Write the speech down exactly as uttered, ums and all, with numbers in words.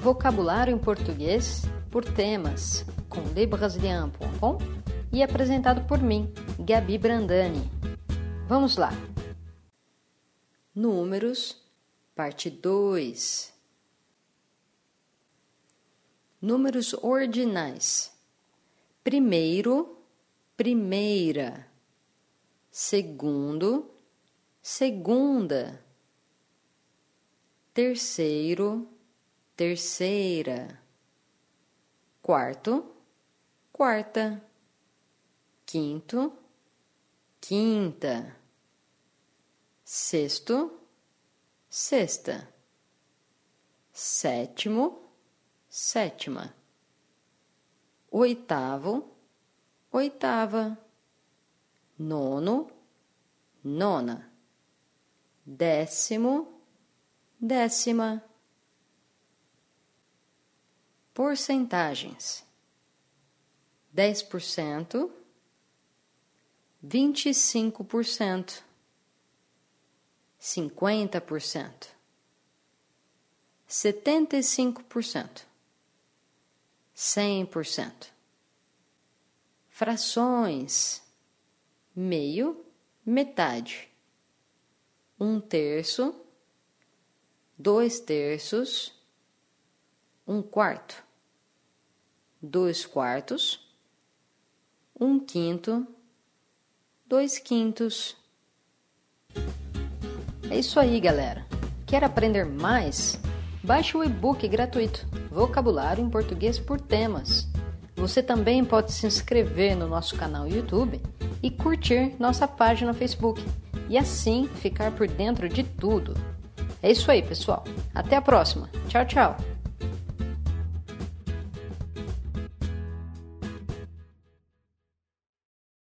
Vocabulário em português por temas, com Libras de Ampla, e apresentado por mim, Gabi Brandani. Vamos lá! Números, parte dois. Números ordinais. Primeiro, primeira. Segundo, segunda. Terceiro, terceira. Quarto, quarta. Quinto, quinta. Sexto, sexta. Sétimo, sétima. Oitavo, oitava. Nono, nona. Décimo, décima. Porcentagens: dez por cento, vinte e cinco por cento, cinquenta por cento, setenta e cinco por cento, cem por cento. Frações: meio, metade, um terço, dois terços, um quarto, dois quartos, um quinto, dois quintos. É isso aí, galera. Quer aprender mais? Baixe o e-book gratuito Vocabulário em Português por Temas. Você também pode se inscrever no nosso canal YouTube e curtir nossa página no Facebook e assim ficar por dentro de tudo. É isso aí, pessoal. Até a próxima. Tchau, tchau.